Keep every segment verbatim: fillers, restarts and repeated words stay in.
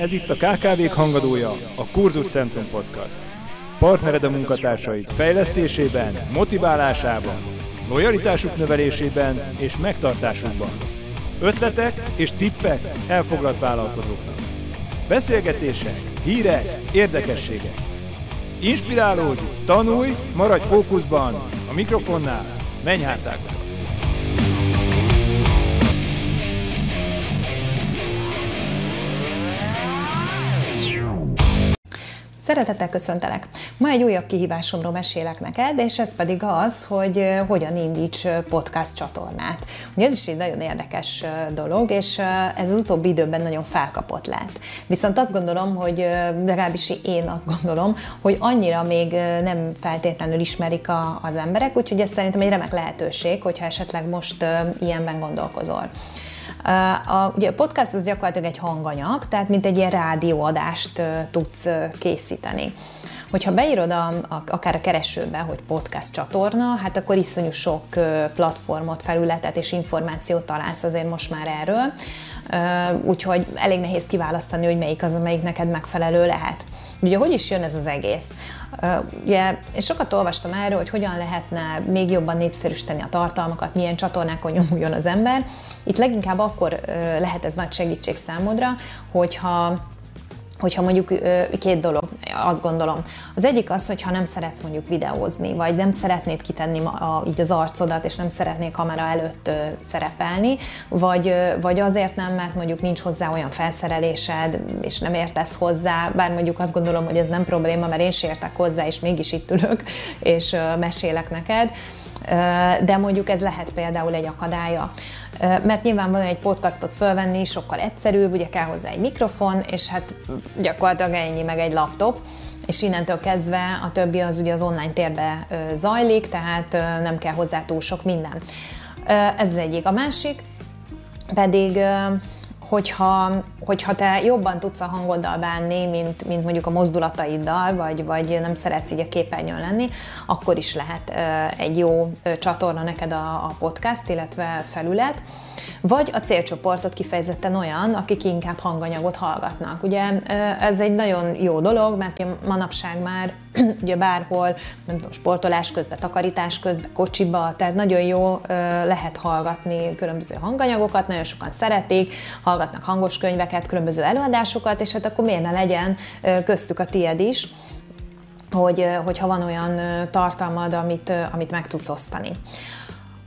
Ez itt a ká ká vék hangadója, a Kurzus Centrum Podcast. Partnered a munkatársaid fejlesztésében, motiválásában, lojalitásuk növelésében és megtartásukban. Ötletek és tippek elfoglalt vállalkozóknak. Beszélgetések, hírek, érdekességek. Inspirálódj, tanulj, maradj fókuszban, a mikrofonnál, menj hátákon. Szeretettel köszöntelek! Ma egy újabb kihívásomról mesélek neked, és ez pedig az, hogy hogyan indíts podcast csatornát. Ugye ez is egy nagyon érdekes dolog, és ez az utóbbi időben nagyon felkapott lett. Viszont azt gondolom, hogy legalábbis én azt gondolom, hogy annyira még nem feltétlenül ismerik a, az emberek, úgyhogy ez szerintem egy remek lehetőség, hogyha esetleg most ilyenben gondolkozol. A, ugye a podcast az gyakorlatilag egy hanganyag, tehát mint egy ilyen rádióadást tudsz készíteni. Hogyha beírod a, a, akár a keresőbe, hogy podcast csatorna, hát akkor iszonyú sok platformot, felületet és információt találsz azért most már erről, úgyhogy elég nehéz kiválasztani, hogy melyik az, amelyik neked megfelelő lehet. Ugye hogy is jön ez az egész? Ugye, és sokat olvastam erről, hogy hogyan lehetne még jobban népszerűsíteni a tartalmakat, milyen csatornákon nyomuljon az ember. Itt leginkább akkor lehet ez nagy segítség számodra, hogyha Hogyha mondjuk két dolog, azt gondolom. Az egyik az, hogyha nem szeretsz mondjuk videózni, vagy nem szeretnéd kitenni a, így az arcodat, és nem szeretnél kamera előtt szerepelni, vagy, vagy azért nem, mert mondjuk nincs hozzá olyan felszerelésed, és nem értesz hozzá, bár mondjuk azt gondolom, hogy ez nem probléma, mert én sem értek hozzá, és mégis itt ülök, és mesélek neked. De mondjuk ez lehet például egy akadálya. Mert nyilvánvalóan egy podcastot fölvenni sokkal egyszerűbb, ugye kell hozzá egy mikrofon, és hát gyakorlatilag ennyi, meg egy laptop, és innentől kezdve a többi az ugye az online térbe zajlik, tehát nem kell hozzá túl sok minden. Ez az egyik. A másik pedig, hogyha, hogyha te jobban tudsz a hangoddal bánni, mint, mint mondjuk a mozdulataiddal, vagy, vagy nem szeretsz így a képernyőn lenni, akkor is lehet egy jó csatorna neked a, a podcast, illetve felület. Vagy a célcsoportot kifejezetten olyan, akik inkább hanganyagot hallgatnak. Ugye ez egy nagyon jó dolog, mert manapság már ugye bárhol, nem tudom, sportolás közben, takarítás közben, kocsiba, tehát nagyon jó lehet hallgatni különböző hanganyagokat, nagyon sokan szeretik, hallgatnak hangos könyveket, különböző előadásokat, és hát akkor miért ne legyen köztük a tied is, hogy, hogyha van olyan tartalmad, amit, amit meg tudsz osztani.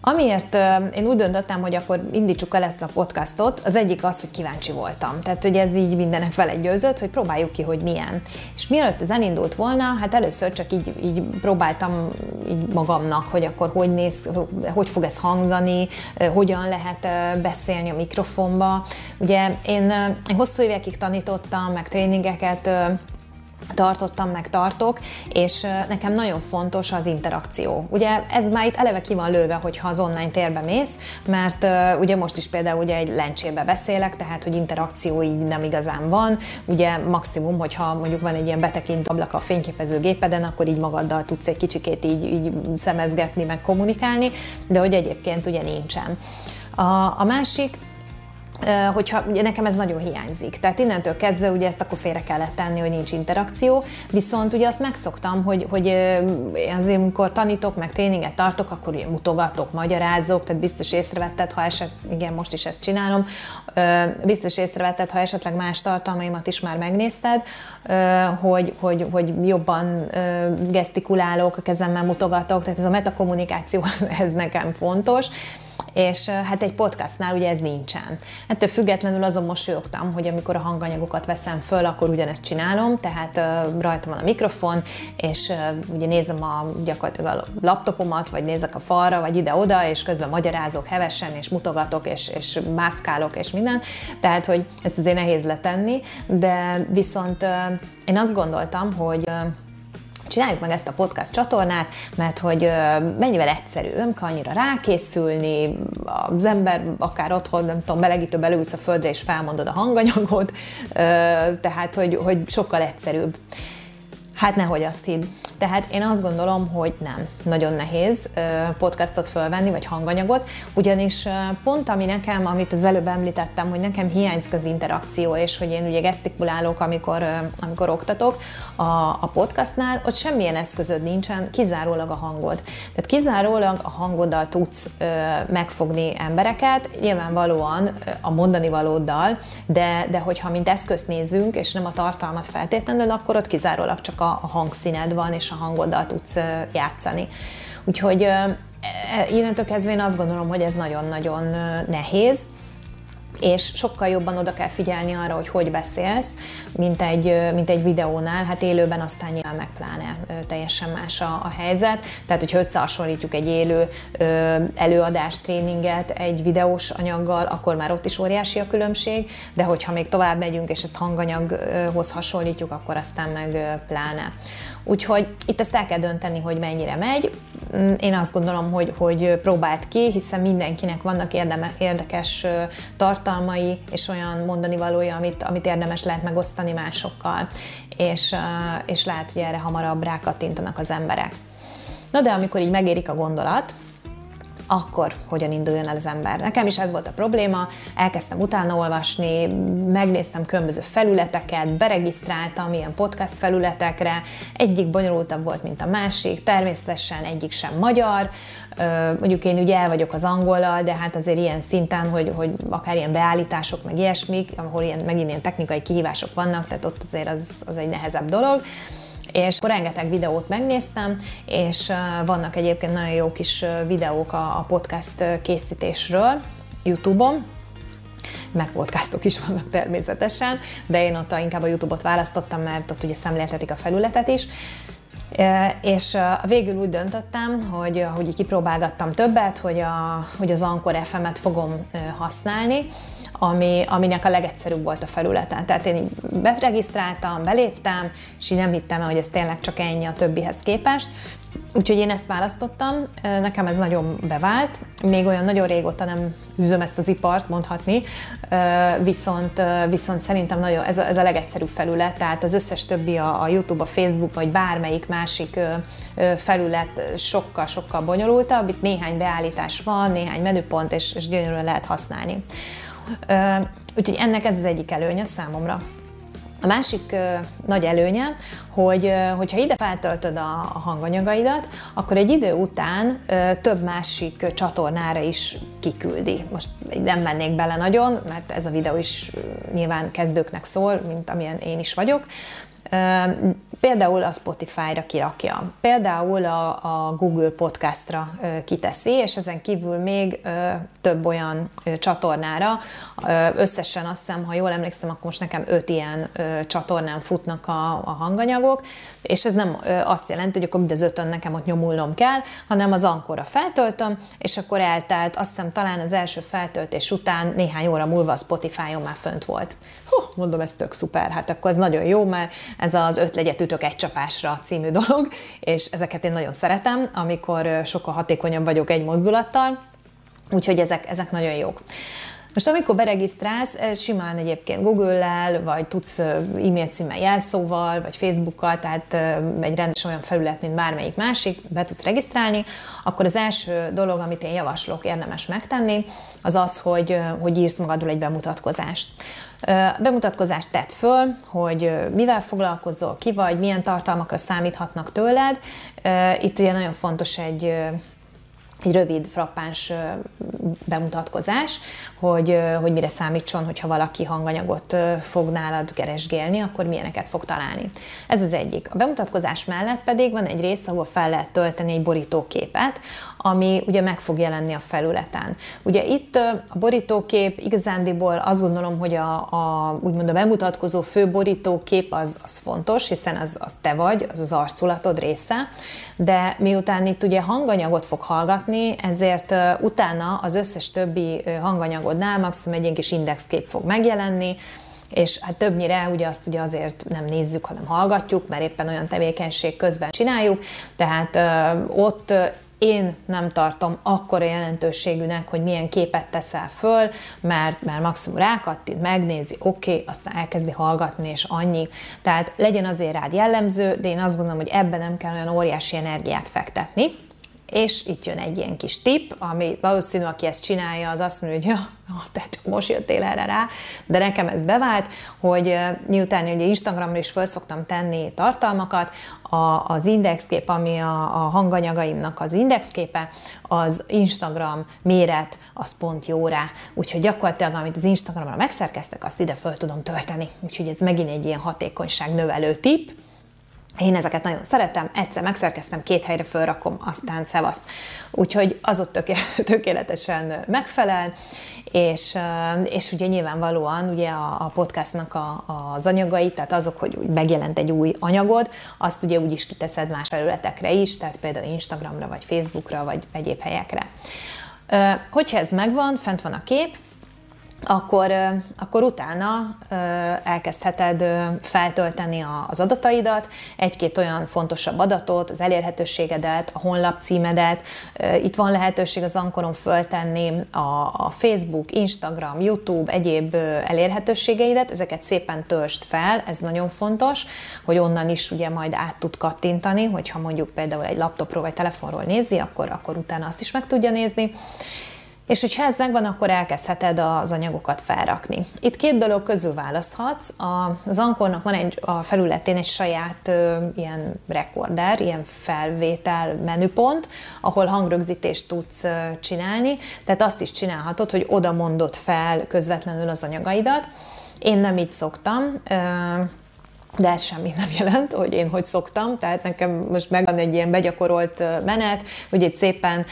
Amiért én úgy döntöttem, hogy akkor indítsuk el ezt a podcastot, az egyik az, hogy kíváncsi voltam. Tehát, hogy ez így mindenek felett győzött, hogy próbáljuk ki, hogy milyen. És mielőtt ez elindult volna, hát először csak így, így próbáltam így magamnak, hogy akkor hogy néz, hogy fog ez hangzani, hogyan lehet beszélni a mikrofonba. Ugye én hosszú évekig tanítottam, meg tréningeket tartottam, meg tartok, és nekem nagyon fontos az interakció. Ugye ez már itt eleve ki van lőve, hogyha az online térbe mész, mert uh, ugye most is például ugye egy lencsébe beszélek, tehát hogy interakció így nem igazán van, ugye maximum, hogyha mondjuk van egy ilyen betekintő ablak a fényképezőgépeden, akkor így magaddal tudsz egy kicsikét így, így szemezgetni, meg kommunikálni, de hogy egyébként ugye nincsen. A, a másik, hogyha ugye nekem ez nagyon hiányzik. Tehát innentől kezdve ugye ezt akkor félre kellett tenni, hogy nincs interakció, viszont ugye azt megszoktam, hogy, hogy azért, amikor tanítok, meg tréninget tartok, akkor ugye mutogatok, magyarázok, tehát biztos észrevetted, ha eset, igen, most is ezt csinálom, biztos észrevetted, ha esetleg más tartalmaimat is már megnézted, hogy, hogy, hogy jobban gesztikulálok, a kezemmel mutogatok, tehát ez a metakommunikáció, ez nekem fontos. És hát egy podcastnál ugye ez nincsen. Ettől függetlenül azon mosolyogtam, hogy amikor a hanganyagokat veszem föl, akkor ugyanezt csinálom, tehát rajta van a mikrofon, és ugye nézem a, gyakorlatilag a laptopomat, vagy nézek a falra, vagy ide-oda, és közben magyarázok hevesen, és mutogatok, és, és mászkálok, és minden. Tehát, hogy ezt azért nehéz letenni, de viszont én azt gondoltam, hogy csináljuk meg ezt a podcast csatornát, mert hogy mennyivel egyszerű, nem kell annyira rákészülni, az ember akár otthon, nem tudom, melegítőbe leülsz a földre és felmondod a hanganyagot, tehát hogy, hogy sokkal egyszerűbb. Hát nehogy azt hidd. Tehát én azt gondolom, hogy nem. Nagyon nehéz podcastot fölvenni, vagy hanganyagot, ugyanis pont ami nekem, amit az előbb említettem, hogy nekem hiányzik az interakció, és hogy én ugye gesztikulálok, amikor, amikor oktatok a, a podcastnál, ott semmilyen eszközöd nincsen, kizárólag a hangod. Tehát kizárólag a hangoddal tudsz megfogni embereket, nyilvánvalóan a mondani valóddal, de, de hogyha mint eszközt nézzünk, és nem a tartalmat feltétlenül, akkor ott kizárólag csak a, a hangszíned van, és a hangoddal tudsz játszani. Úgyhogy innentől kezdve én azt gondolom, hogy ez nagyon-nagyon nehéz, és sokkal jobban oda kell figyelni arra, hogy hogy beszélsz, mint egy, mint egy videónál, hát élőben aztán nyilván meg pláne teljesen más a, a helyzet. Tehát, hogyha összehasonlítjuk egy élő előadást, tréninget egy videós anyaggal, akkor már ott is óriási a különbség, de hogyha még tovább megyünk, és ezt hanganyaghoz hasonlítjuk, akkor aztán meg pláne. Úgyhogy itt ezt el kell dönteni, hogy mennyire megy. Én azt gondolom, hogy, hogy próbáld ki, hiszen mindenkinek vannak érdeme, érdekes tartalmai és olyan mondani valója, amit, amit érdemes lehet megosztani másokkal. És, és lehet, hogy erre hamarabb rákattintanak az emberek. Na de amikor így megérik a gondolat, akkor hogyan induljon el az ember? Nekem is ez volt a probléma, elkezdtem utána olvasni, megnéztem különböző felületeket, beregisztráltam ilyen podcast felületekre, egyik bonyolultabb volt, mint a másik, természetesen egyik sem magyar, mondjuk én ugye el vagyok az angollal, de hát azért ilyen szinten, hogy, hogy akár ilyen beállítások, meg ilyesmik, ahol ilyen, megint ilyen technikai kihívások vannak, tehát ott azért az, az egy nehezebb dolog. És akkor rengeteg videót megnéztem, és vannak egyébként nagyon jó kis videók a podcast készítésről YouTube-on, meg podcastok is vannak természetesen, de én ott inkább a YouTube-ot választottam, mert ott ugye szemléltetik a felületet is. És végül úgy döntöttem, hogy, hogy kipróbálgattam többet, hogy, a, hogy az Anchor ef em-et fogom használni, Ami, aminek a legegyszerűbb volt a felületen. Tehát én beregisztráltam, beléptem, és így nem hittem el, hogy ez tényleg csak ennyi a többihez képest. Úgyhogy én ezt választottam, nekem ez nagyon bevált, még olyan nagyon régóta nem üzöm ezt az ipart, mondhatni, viszont, viszont szerintem nagyon, ez, a, ez a legegyszerűbb felület, tehát az összes többi, a, a YouTube, a Facebook, vagy bármelyik másik felület sokkal-sokkal bonyolultabb, itt néhány beállítás van, néhány menüpont, és, és gyönyörűen lehet használni. Úgyhogy ennek ez az egyik előnye számomra. A másik nagy előnye, hogy hogyha ide feltöltöd a hanganyagaidat, akkor egy idő után több másik csatornára is kiküldi. Most nem mennék bele nagyon, mert ez a videó is nyilván kezdőknek szól, mint amilyen én is vagyok. Például a Spotify-ra kirakja, például a Google Podcastra kiteszi, és ezen kívül még több olyan csatornára, összesen azt hiszem, ha jól emlékszem, akkor most nekem öt ilyen csatornán futnak a hanganyagok, és ez nem azt jelenti, hogy akkor mindez ötön nekem ott nyomulnom kell, hanem az Anchorra feltöltöm, és akkor eltelt, azt hiszem talán az első feltöltés után néhány óra múlva a Spotify-on már fönt volt. Hú, mondom, ez tök szuper, hát akkor ez nagyon jó, mert ez az öt legyet ütök egy csapásra című dolog, és ezeket én nagyon szeretem, amikor sokkal hatékonyabb vagyok egy mozdulattal, úgyhogy ezek, ezek nagyon jók. Most amikor beregisztrálsz, simán egyébként Google-lel, vagy tudsz e-mail címmel, jelszóval, vagy Facebookkal, tehát egy rendes olyan felület, mint bármelyik másik, be tudsz regisztrálni, akkor az első dolog, amit én javaslok, érdemes megtenni, az az, hogy, hogy írsz magadról egy bemutatkozást. Bemutatkozást tedd föl, hogy mivel foglalkozol, ki vagy, milyen tartalmakra számíthatnak tőled. Itt ugye nagyon fontos egy... egy rövid, frappáns bemutatkozás, hogy, hogy mire számítson, hogyha valaki hanganyagot fog nálad keresgélni, akkor milyeneket fog találni. Ez az egyik. A bemutatkozás mellett pedig van egy rész, ahol fel lehet tölteni egy borítóképet, ami ugye meg fog jelenni a felületen. Ugye itt a borítókép igazándiból azt gondolom, hogy a, a, úgymond a bemutatkozó fő borítókép az, az fontos, hiszen az, az te vagy, az az arculatod része, de miután itt ugye hanganyagot fog hallgatni, ezért utána az összes többi hanganyagodnál maximum egy ilyen kis indexkép fog megjelenni, és hát többnyire ugye azt ugye azért nem nézzük, hanem hallgatjuk, mert éppen olyan tevékenység közben csináljuk, tehát ott én nem tartom akkora jelentőségűnek, hogy milyen képet teszel föl, mert már maximum rákattint, megnézi, oké, okay, aztán elkezdi hallgatni, és annyi. Tehát legyen azért rád jellemző, de én azt gondolom, hogy ebben nem kell olyan óriási energiát fektetni. És itt jön egy ilyen kis tipp, ami valószínű, aki ezt csinálja, az azt mondja, hogy ja, te csak most jöttél erre rá, de nekem ez bevált, hogy miután ugye Instagramra is föl szoktam tenni tartalmakat, a, az indexkép, ami a, a hanganyagaimnak az indexképe, az Instagram méret, az pont jó rá. Úgyhogy gyakorlatilag, amit az Instagramra megszerkeztek, azt ide föl tudom tölteni. Úgyhogy ez megint egy ilyen hatékonyság növelő tipp. Én ezeket nagyon szeretem, egyszer megszerkeztem, két helyre fölrakom, aztán szevasz. Úgyhogy az ott tökéletesen megfelel, és, és ugye nyilvánvalóan ugye a podcastnak a, az anyagai, tehát azok, hogy megjelent egy új anyagod, azt ugye úgy is kiteszed más felületekre is, tehát például Instagramra, vagy Facebookra, vagy egyéb helyekre. Hogyha ez megvan, fent van a kép, Akkor, akkor utána elkezdheted feltölteni az adataidat, egy-két olyan fontosabb adatot, az elérhetőségedet, a honlap címedet. Itt van lehetőség az Anchoron föltenni a Facebook, Instagram, YouTube, egyéb elérhetőségeidet, ezeket szépen töltsd fel, ez nagyon fontos, hogy onnan is ugye majd át tud kattintani, hogyha mondjuk például egy laptopról vagy telefonról nézi, akkor, akkor utána azt is meg tudja nézni. És hogyha ez megvan, akkor elkezdheted az anyagokat felrakni. Itt két dolog közül választhatsz. Az Anchornak van egy, a felületén egy saját ö, ilyen rekorder, ilyen felvétel menüpont, ahol hangrögzítést tudsz ö, csinálni, tehát azt is csinálhatod, hogy oda mondod fel közvetlenül az anyagaidat. Én nem így szoktam, ö, de ez semmit nem jelent, hogy én hogy szoktam, tehát nekem most megvan egy ilyen begyakorolt menet, hogy itt szépen,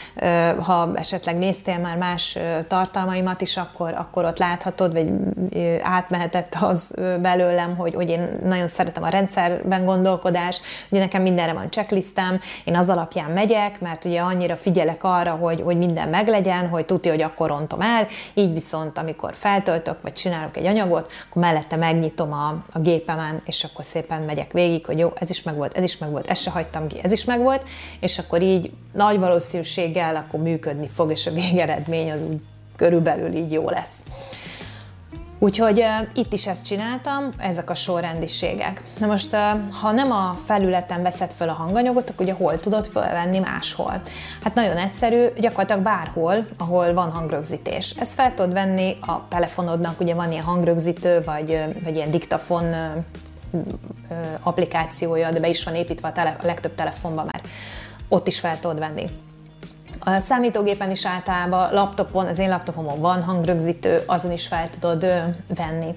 ha esetleg néztél már más tartalmaimat is, akkor, akkor ott láthatod, vagy átmehetett az belőlem, hogy, hogy én nagyon szeretem a rendszerben gondolkodást, ugye nekem mindenre van checklistem, én az alapján megyek, mert ugye annyira figyelek arra, hogy, hogy minden meglegyen, hogy tuti, hogy akkor rontom el, így viszont amikor feltöltök, vagy csinálok egy anyagot, akkor mellette megnyitom a, a gépemen, és akkor szépen megyek végig, hogy jó, ez is megvolt, ez is megvolt, ezt se hagytam ki, ez is megvolt, és akkor így nagy valószínűséggel akkor működni fog, és a végeredmény az úgy körülbelül így jó lesz. Úgyhogy uh, itt is ezt csináltam, ezek a sorrendiségek. Na most, uh, ha nem a felületen veszed föl a hanganyagot, akkor ugye hol tudod fölvenni máshol? Hát nagyon egyszerű, gyakorlatilag bárhol, ahol van hangrögzítés. Ezt fel tudod venni a telefonodnak, ugye van ilyen hangrögzítő, vagy, vagy ilyen diktafon uh, applikációja, de be is van építve a, tele, a legtöbb telefonban már. Ott is fel tudod venni. A számítógépen is általában, laptopon, az én laptopomon van hangrögzítő, azon is fel tudod venni.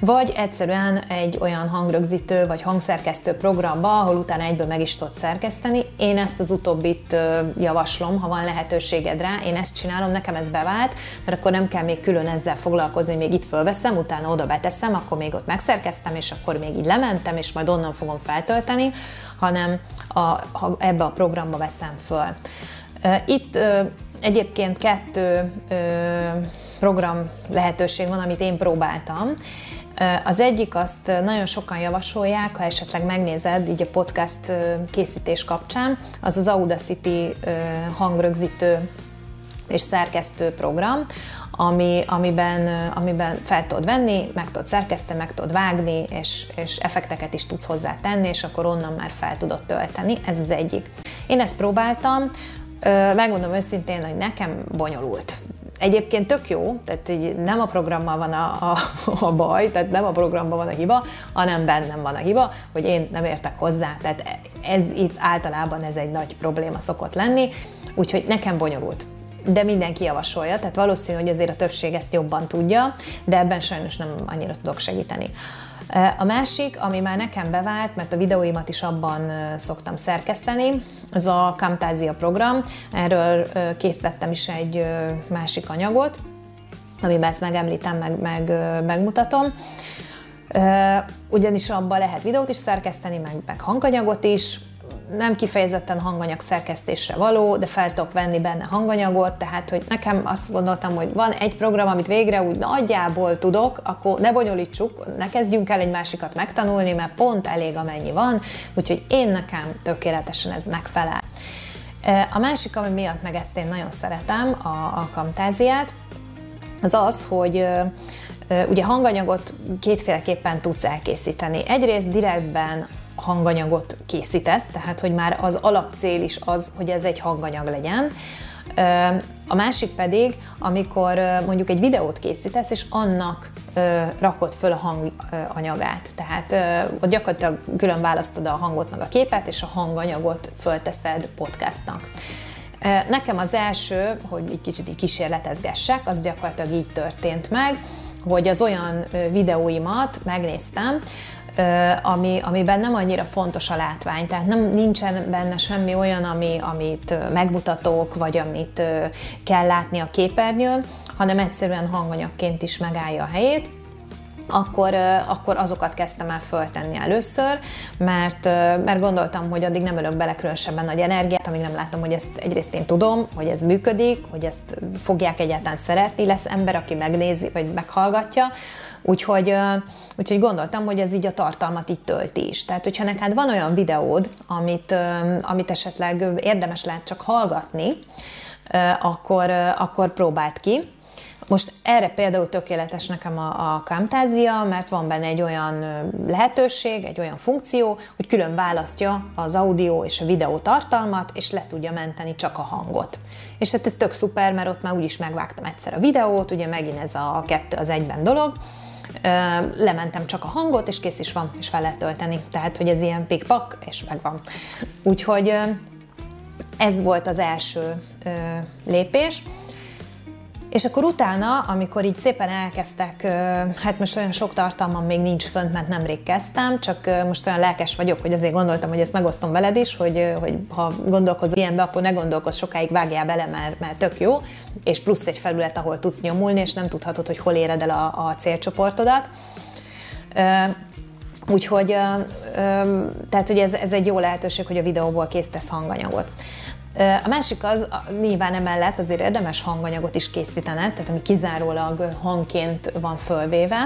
Vagy egyszerűen egy olyan hangrögzítő vagy hangszerkesztő programba, ahol utána egyből meg is tudod szerkeszteni. Én ezt az utóbbit javaslom, ha van lehetőséged rá, én ezt csinálom, nekem ez bevált, mert akkor nem kell még külön ezzel foglalkozni, hogy még itt fölveszem, utána oda beteszem, akkor még ott megszerkeztem, és akkor még így lementem, és majd onnan fogom feltölteni, hanem a, ha ebbe a programba veszem föl. Itt ö, egyébként kettő ö, program lehetőség van, amit én próbáltam. Az egyik, azt nagyon sokan javasolják, ha esetleg megnézed így a podcast készítés kapcsán, az az Audacity ö, hangrögzítő és szerkesztő program, ami, amiben, amiben fel tudod venni, meg tudod szerkeszteni, meg tudod vágni, és, és effekteket is tudsz hozzátenni, és akkor onnan már fel tudod tölteni. Ez az egyik. Én ezt próbáltam. Megmondom őszintén, hogy nekem bonyolult. Egyébként tök jó, tehát így nem a programmal van a, a, a baj, tehát nem a programban van a hiba, hanem bennem van a hiba, hogy én nem értek hozzá. Tehát ez itt általában ez egy nagy probléma szokott lenni, úgyhogy nekem bonyolult. De mindenki javasolja, tehát valószínű, hogy azért a többség ezt jobban tudja, de ebben sajnos nem annyira tudok segíteni. A másik, ami már nekem bevált, mert a videóimat is abban szoktam szerkeszteni, az a Camtasia program. Erről készítettem is egy másik anyagot, amiben ezt megemlítem, meg, meg megmutatom. Ugyanis abban lehet videót is szerkeszteni, meg, meg hanganyagot is. Nem kifejezetten hanganyag szerkesztésre való, de fel tudok venni benne hanganyagot, tehát hogy nekem azt gondoltam, hogy van egy program, amit végre úgy nagyjából tudok, akkor ne bonyolítsuk, ne kezdjünk el egy másikat megtanulni, mert pont elég amennyi van, úgyhogy én nekem tökéletesen ez megfelel. A másik, ami miatt meg ezt én nagyon szeretem, a, a Camtasiát, az az, hogy ugye hanganyagot kétféleképpen tudsz elkészíteni. Egyrészt direktben hanganyagot készítesz, tehát hogy már az alapcél is az, hogy ez egy hanganyag legyen. A másik pedig, amikor mondjuk egy videót készítesz, és annak rakod föl a hanganyagát. Tehát ott gyakorlatilag külön választod a hangot meg a képet, és a hanganyagot fölteszed podcastnak. Nekem az első, hogy egy kicsit így kísérletezgessek, az gyakorlatilag így történt meg, hogy az olyan videóimat megnéztem, Ami, amiben nem annyira fontos a látvány, tehát nem, nincsen benne semmi olyan, ami, amit megmutatok, vagy amit kell látni a képernyőn, hanem egyszerűen hanganyagként is megállja a helyét, akkor, akkor azokat kezdtem el föltenni először, mert, mert gondoltam, hogy addig nem ölök bele különösebben nagy energiát, amíg nem látom, hogy ezt egyrészt én tudom, hogy ez működik, hogy ezt fogják egyáltalán szeretni, lesz ember, aki megnézi, vagy meghallgatja, úgyhogy Úgyhogy gondoltam, hogy ez így a tartalmat így tölti is. Tehát, hogyha neked van olyan videód, amit, amit esetleg érdemes lehet csak hallgatni, akkor, akkor próbáld ki. Most erre például tökéletes nekem a, a Camtasia, mert van benne egy olyan lehetőség, egy olyan funkció, hogy külön választja az audio és a videó tartalmat, és le tudja menteni csak a hangot. És hát ez tök szuper, mert ott már úgyis megvágtam egyszer a videót, ugye megint ez a kettő az egyben dolog, lementem csak a hangot, és kész is van, és fel lehet tölteni. Tehát, hogy ez ilyen pikpak, és megvan. Úgyhogy ez volt az első lépés. És akkor utána, amikor így szépen elkezdtek, hát most olyan sok tartalmam még nincs fönt, mert nemrég kezdtem, csak most olyan lelkes vagyok, hogy azért gondoltam, hogy ezt megosztom veled is, hogy, hogy ha gondolkozol ilyenbe, akkor ne gondolkozz sokáig, vágjál bele, mert, mert tök jó, és plusz egy felület, ahol tudsz nyomulni, és nem tudhatod, hogy hol éred el a, a célcsoportodat. Úgyhogy tehát, hogy ez, ez egy jó lehetőség, hogy a videóból készítesz hanganyagot. A másik az, nyilván emellett azért érdemes hanganyagot is készítened, tehát ami kizárólag hangként van fölvéve,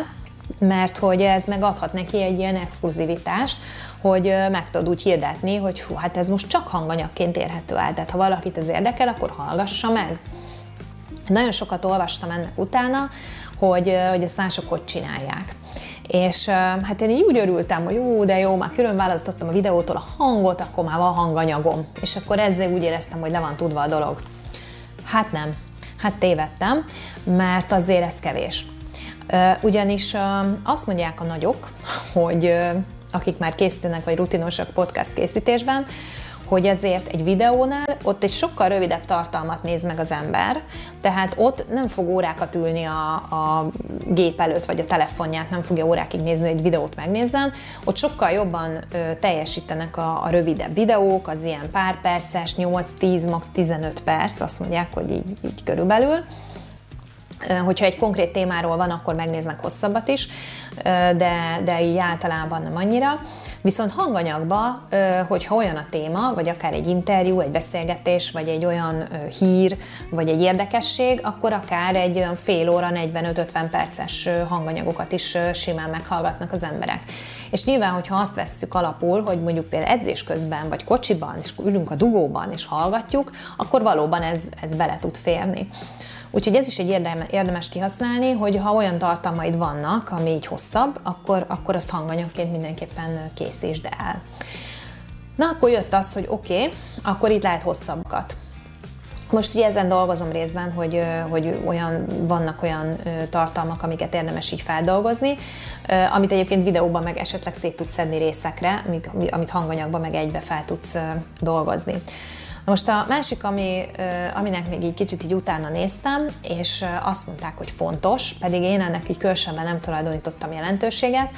mert hogy ez megadhat neki egy ilyen exkluzivitást, hogy meg tudod úgy hirdetni, hogy hú, hát ez most csak hanganyagként érhető el, tehát ha valakit ez érdekel, akkor hallgassa meg. Nagyon sokat olvastam ennek utána, hogy, hogy ezt mások hogy csinálják. És hát én így úgy örültem, hogy jó, de jó, már külön választottam a videótól a hangot, akkor már van hanganyagom. És akkor ezzel úgy éreztem, hogy le van tudva a dolog. Hát nem, hát tévedtem, mert azért ez kevés. Ugyanis azt mondják a nagyok, hogy akik már készítenek, vagy rutinosak podcast készítésben, hogy ezért egy videónál ott egy sokkal rövidebb tartalmat néz meg az ember, tehát ott nem fog órákat ülni a, a gép előtt, vagy a telefonját, nem fogja órákig nézni, hogy videót megnézzen, ott sokkal jobban ö, teljesítenek a, a rövidebb videók, az ilyen pár perces, nyolc-tíz, max. tizenöt perc, azt mondják, hogy így, így körülbelül. Hogyha egy konkrét témáról van, akkor megnéznek hosszabbat is, de, de így általában nem annyira. Viszont hanganyagban, hogyha olyan a téma, vagy akár egy interjú, egy beszélgetés, vagy egy olyan hír, vagy egy érdekesség, akkor akár egy olyan fél óra, negyven-ötven perces hanganyagokat is simán meghallgatnak az emberek. És nyilván, hogyha azt vesszük alapul, hogy mondjuk például edzés közben, vagy kocsiban, és ülünk a dugóban, és hallgatjuk, akkor valóban ez, ez bele tud férni. Úgyhogy ez is egy érdemes kihasználni, hogy ha olyan tartalmaid vannak, ami így hosszabb, akkor, akkor azt hanganyagként mindenképpen készítsd el. Na, akkor jött az, hogy oké, okay, akkor itt lehet hosszabbakat. Most ugye ezen dolgozom részben, hogy, hogy olyan, vannak olyan tartalmak, amiket érdemes így feldolgozni, amit egyébként videóban meg esetleg szét tudsz szedni részekre, amit hanganyagban meg egybe fel tudsz dolgozni. Most a másik, ami, aminek még így kicsit így utána néztem, és azt mondták, hogy fontos, pedig én ennek így különösebben nem tulajdonítottam jelentőséget,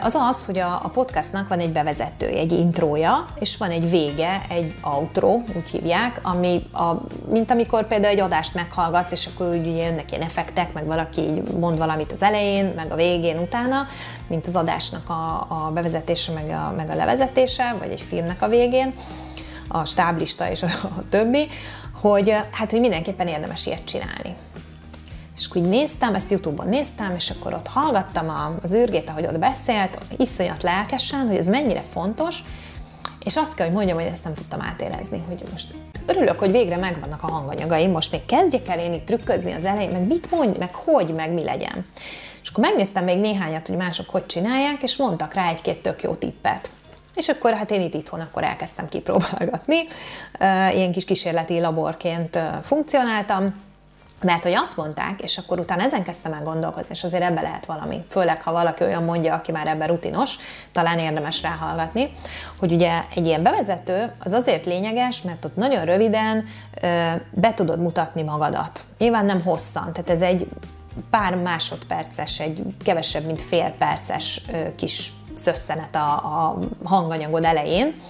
az az, hogy a podcastnak van egy bevezetője, egy intrója, és van egy vége, egy outro, úgy hívják, ami a, mint amikor például egy adást meghallgatsz, és akkor úgy jönnek ilyen effektek, meg valaki így mond valamit az elején, meg a végén, utána, mint az adásnak a, a bevezetése, meg a, meg a levezetése, vagy egy filmnek a végén, a stáblista és a többi, hogy hát, hogy mindenképpen érdemes ilyet csinálni. És akkor így néztem, ezt YouTube-on néztem, és akkor ott hallgattam az űrgét, ahogy ott beszélt, iszonyat lelkesen, hogy ez mennyire fontos, És azt kell, hogy mondjam, hogy ezt nem tudtam átérezni, hogy most örülök, hogy végre megvannak a hanganyagaim, most még kezdjek el én itt trükközni az elején, meg mit mondj, meg hogy, meg mi legyen. És akkor megnéztem még néhányat, hogy mások hogy csinálják, és mondtak rá egy-két tök jó tippet. És akkor hát én itt itthon akkor elkezdtem kipróbálgatni, ilyen kis kísérleti laborként funkcionáltam, mert hogy azt mondták, és akkor utána ezen kezdtem el gondolkozni, és azért ebbe lehet valami, főleg ha valaki olyan mondja, aki már ebben rutinos, talán érdemes ráhallgatni, hogy ugye egy ilyen bevezető az azért lényeges, mert ott nagyon röviden be tudod mutatni magadat. Nyilván nem hosszan, tehát ez egy pár másodperces, egy kevesebb, mint fél perces kis szösszenet a, a hanganyagod elején,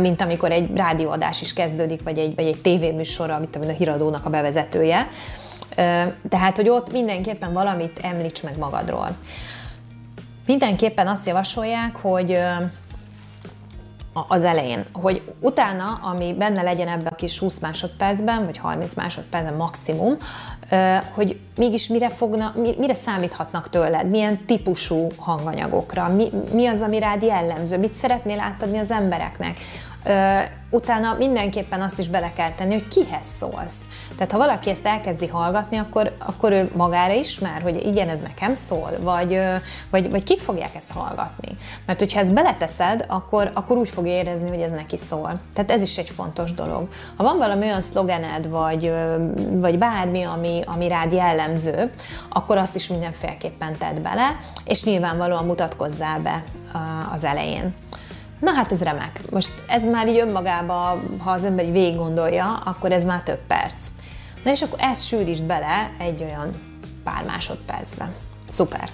mint amikor egy rádióadás is kezdődik, vagy egy, vagy egy tévéműsor, amit a híradónak a bevezetője. Tehát, hogy ott mindenképpen valamit említs meg magadról. Mindenképpen azt javasolják, hogy az elején, hogy utána, ami benne legyen ebben a kis húsz másodpercben, vagy harminc másodpercben maximum, hogy mégis mire, fogna, mire számíthatnak tőled, milyen típusú hanganyagokra, mi, mi az, ami rád jellemző, mit szeretnél átadni az embereknek. Utána mindenképpen azt is bele kell tenni, hogy kihez szólsz. Tehát ha valaki ezt elkezdi hallgatni, akkor, akkor ő magára ismer, hogy igen, ez nekem szól, vagy, vagy, vagy kik fogják ezt hallgatni. Mert hogyha ezt beleteszed, akkor, akkor úgy fogja érezni, hogy ez neki szól. Tehát ez is egy fontos dolog. Ha van valami olyan szlogened, vagy, vagy bármi, ami, ami rád jellemző, akkor azt is mindenféleképpen tedd bele, és nyilvánvalóan mutatkozzál be az elején. Na hát ez remek. Most ez már így önmagában, ha az ember végig gondolja, akkor ez már több perc. Na és akkor ezt sűrítsd bele egy olyan pár másodpercben. Szuper.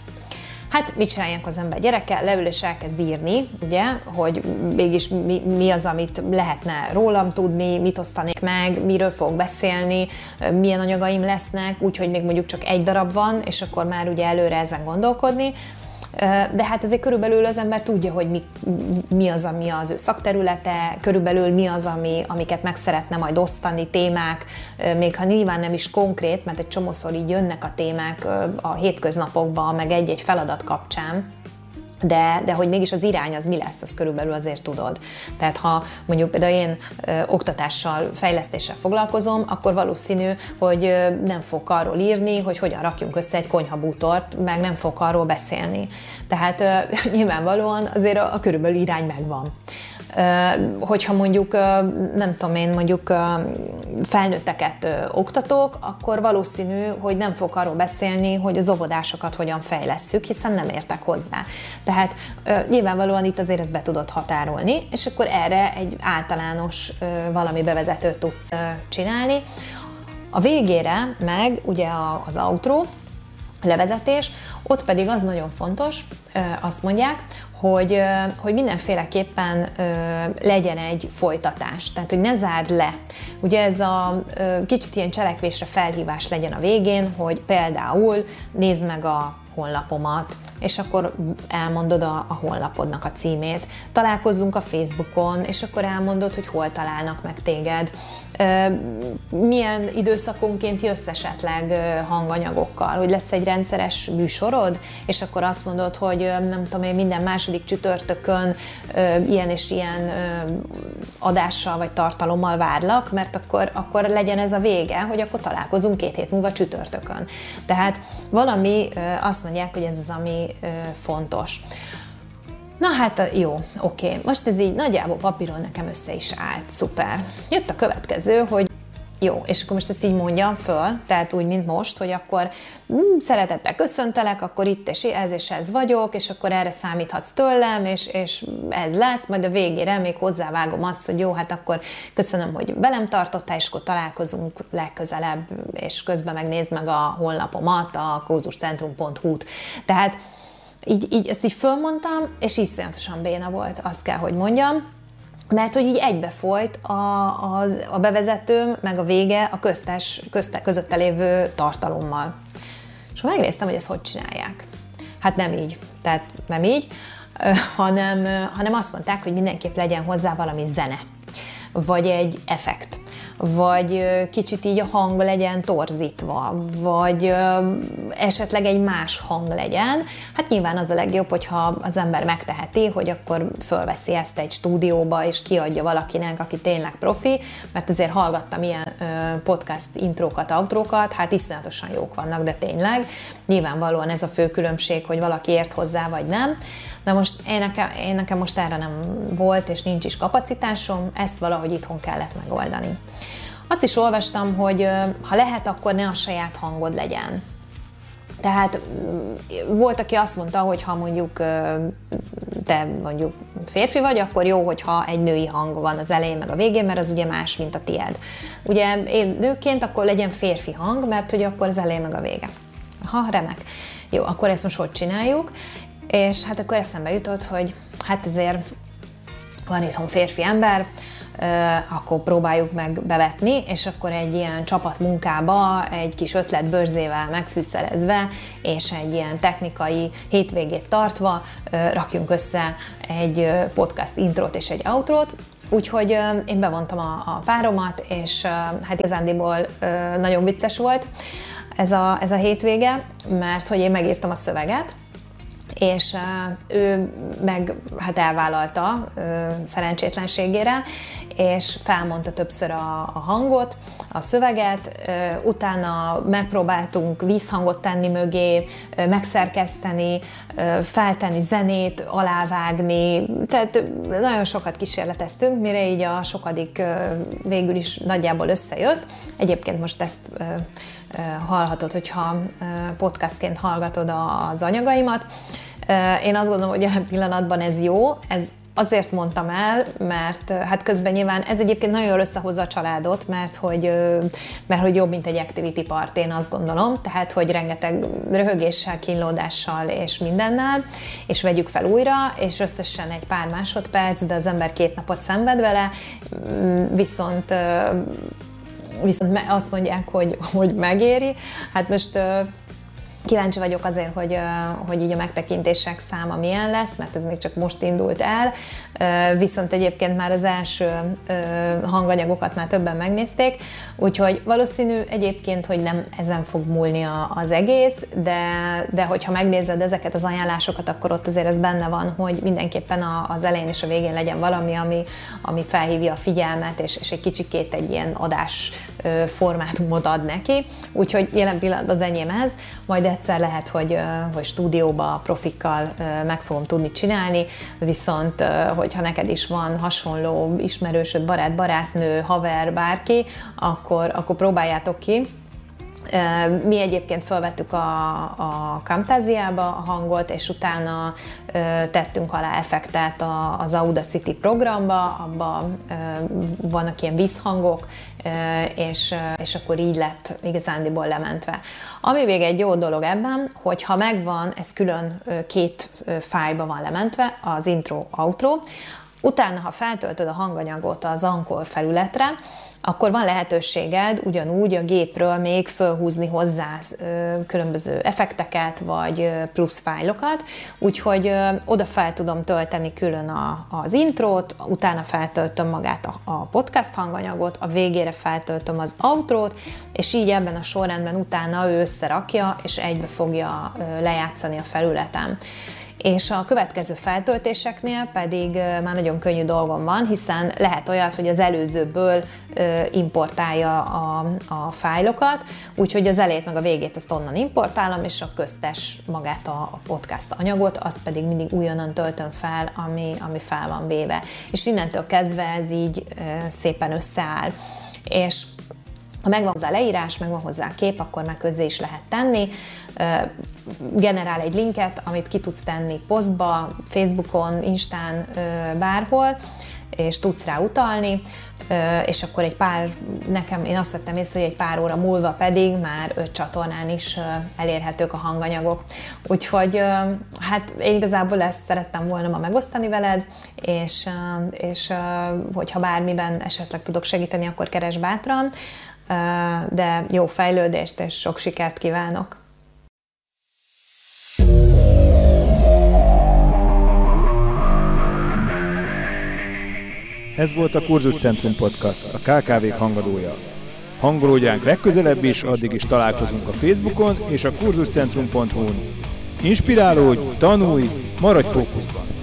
Hát mit csinálják az ember? Gyerekkel leül és elkezd írni, ugye, hogy mégis mi, mi az, amit lehetne rólam tudni, mit osztanék meg, miről fogok beszélni, milyen anyagaim lesznek, úgyhogy még mondjuk csak egy darab van, és akkor már ugye előre ezen gondolkodni. De hát azért körülbelül az ember tudja, hogy mi, mi az, ami az ő szakterülete, körülbelül mi az, ami, amiket meg szeretne majd osztani, témák, még ha nyilván nem is konkrét, mert egy csomószor így jönnek a témák a hétköznapokban, meg egy-egy feladat kapcsán. De, de hogy mégis az irány az mi lesz, az körülbelül azért tudod. Tehát ha mondjuk például én ö, oktatással, fejlesztéssel foglalkozom, akkor valószínű, hogy ö, nem fogok arról írni, hogy hogyan rakjunk össze egy konyhabútort, meg nem fogok arról beszélni. Tehát ö, nyilvánvalóan azért a, a körülbelül irány megvan. Hogyha mondjuk, nem tudom én, mondjuk felnőtteket oktatok, akkor valószínű, hogy nem fogok arról beszélni, hogy az óvodásokat hogyan fejlesszük, hiszen nem értek hozzá. Tehát nyilvánvalóan itt azért ezt be tudod határolni, és akkor erre egy általános valami bevezetőt tudsz csinálni. A végére meg ugye az outro, levezetés, ott pedig az nagyon fontos, azt mondják, hogy, hogy mindenféleképpen legyen egy folytatás, tehát hogy ne zárd le. Ugye ez a kicsit ilyen cselekvésre felhívás legyen a végén, hogy például nézd meg a honlapomat, és akkor elmondod a, a honlapodnak a címét. Találkozzunk a Facebookon, és akkor elmondod, hogy hol találnak meg téged. Milyen időszakonként jössz esetleg hanganyagokkal, hogy lesz egy rendszeres műsorod, és akkor azt mondod, hogy nem tudom én, minden második csütörtökön ilyen és ilyen adással vagy tartalommal várlak, mert akkor, akkor legyen ez a vége, hogy akkor találkozunk két hét múlva csütörtökön. Tehát valami, azt mondják, hogy ez az, ami fontos. Na hát jó, oké. Most ez így nagyjából papíron nekem össze is állt, szuper. Jött a következő, hogy jó, és akkor most ezt így mondjam föl, tehát úgy, mint most, hogy akkor mm, szeretettel köszöntelek, akkor itt és ez és ez vagyok, és akkor erre számíthatsz tőlem, és, és ez lesz, majd a végére még hozzávágom azt, hogy jó, hát akkor köszönöm, hogy velem tartottál, és akkor találkozunk legközelebb, és közben megnézd meg a honlapomat, a kurzuscentrum pont hu-t. Tehát így, így ezt így fölmondtam, és iszonyatosan béna volt, azt kell, hogy mondjam. Mert hogy így egybefolyt a, az, a bevezetőm, meg a vége a köztes, közte, közötte lévő tartalommal. És ha megnéztem, hogy ezt hogy csinálják. Hát nem így, tehát nem így, hanem, hanem azt mondták, hogy mindenképp legyen hozzá valami zene, vagy egy effekt, vagy kicsit így a hang legyen torzítva, vagy esetleg egy más hang legyen. Hát nyilván az a legjobb, hogyha az ember megteheti, hogy akkor fölveszi ezt egy stúdióba, és kiadja valakinek, aki tényleg profi, mert azért hallgattam ilyen podcast intrókat, outrókat, hát iszonyatosan jók vannak, de tényleg. Nyilvánvalóan ez a fő különbség, hogy valaki ért hozzá, vagy nem. Na most én nekem, én nekem most erre nem volt, és nincs is kapacitásom, ezt valahogy itthon kellett megoldani. Azt is olvastam, hogy ha lehet, akkor ne a saját hangod legyen. Tehát volt, aki azt mondta, hogy ha mondjuk te mondjuk férfi vagy, akkor jó, hogyha egy női hang van az elején meg a végén, mert az ugye más, mint a tied. Ugye én nőként akkor legyen férfi hang, mert ugye akkor az elején meg a vége. Aha, remek. Jó, akkor ezt most hogy csináljuk? És hát akkor eszembe jutott, hogy hát ezért van itthon férfi ember, akkor próbáljuk meg bevetni, és akkor egy ilyen csapatmunkába, egy kis ötletbörzével megfűszerezve, és egy ilyen technikai hétvégét tartva rakjunk össze egy podcast intrót és egy outrót. Úgyhogy én bevontam a, a páromat, és hát igazándiból nagyon vicces volt ez a, ez a hétvége, mert hogy én megírtam a szöveget, és ő meg hát elvállalta szerencsétlenségére, és felmondta többször a, a hangot, a szöveget, utána megpróbáltunk vízhangot tenni mögé, megszerkeszteni, feltenni zenét, alávágni, tehát nagyon sokat kísérleteztünk, mire így a sokadik végül is nagyjából összejött. Egyébként most ezt hallhatod, hogyha podcastként hallgatod az anyagaimat. Én azt gondolom, hogy jelen pillanatban ez jó, ez azért mondtam el, mert hát közben nyilván ez egyébként nagyon jól összehozza a családot, mert hogy, mert hogy jobb, mint egy activity part, én azt gondolom, tehát hogy rengeteg röhögéssel, kínlódással és mindennel, és vegyük fel újra, és összesen egy pár másodperc, de az ember két napot szenved vele, viszont viszont azt mondják, hogy, hogy megéri. Hát most kíváncsi vagyok azért, hogy, hogy így a megtekintések száma milyen lesz, mert ez még csak most indult el, viszont egyébként már az első hanganyagokat már többen megnézték, úgyhogy valószínű egyébként, hogy nem ezen fog múlni az egész, de, de hogyha megnézed ezeket az ajánlásokat, akkor ott azért ez benne van, hogy mindenképpen az elején és a végén legyen valami, ami, ami felhívja a figyelmet, és, és egy kicsikét egy ilyen adás formátumot ad neki, úgyhogy jelen pillanatban az enyém ez, majd egyszer lehet, hogy, hogy stúdióba, profikkal meg fogom tudni csinálni, viszont hogyha neked is van hasonló ismerősöd, barát, barátnő, haver, bárki, akkor, akkor próbáljátok ki. Mi egyébként felvettük a, a Camtasiába a hangot, és utána tettünk alá effektet az Audacity programba, abban vannak ilyen vízhangok, és, és akkor így lett igazándiból lementve. Ami még egy jó dolog ebben, hogy ha megvan, ez külön két fájlba van lementve, az intro-outro, utána, ha feltöltöd a hanganyagot az Anchor felületre, akkor van lehetőséged ugyanúgy a gépről még fölhúzni hozzá különböző effekteket, vagy plusz fájlokat, úgyhogy oda fel tudom tölteni külön az intrót, utána feltöltöm magát a podcast hanganyagot, a végére feltöltöm az outrót, és így ebben a sorrendben utána ő összerakja, és egybe fogja lejátszani a felületem. És a következő feltöltéseknél pedig már nagyon könnyű dolgom van, hiszen lehet olyat, hogy az előzőből importálja a, a fájlokat, úgyhogy az elejét meg a végét azt onnan importálom, és a köztes magát a, a podcast anyagot, azt pedig mindig újonnan töltöm fel, ami, ami fel van véve. És innentől kezdve ez így szépen összeáll. És ha megvan hozzá leírás, megvan hozzá kép, akkor meg közzé is lehet tenni. Generál egy linket, amit ki tudsz tenni posztba, Facebookon, Instán, bárhol, és tudsz rá utalni, és akkor egy pár, nekem én azt vettem észre, hogy egy pár óra múlva pedig már öt csatornán is elérhetők a hanganyagok. Úgyhogy hát én igazából ezt szerettem volna ma megosztani veled, és, és hogyha bármiben esetleg tudok segíteni, akkor keresd bátran, de jó fejlődést és sok sikert kívánok! Ez volt a Kurzus Centrum Podcast, a ká ká vék hangadója. Hangolódjánk legközelebb is, addig is találkozunk a Facebookon és a kurzuscentrum pont hu-n. Inspirálódj, tanulj, maradj fókuszban!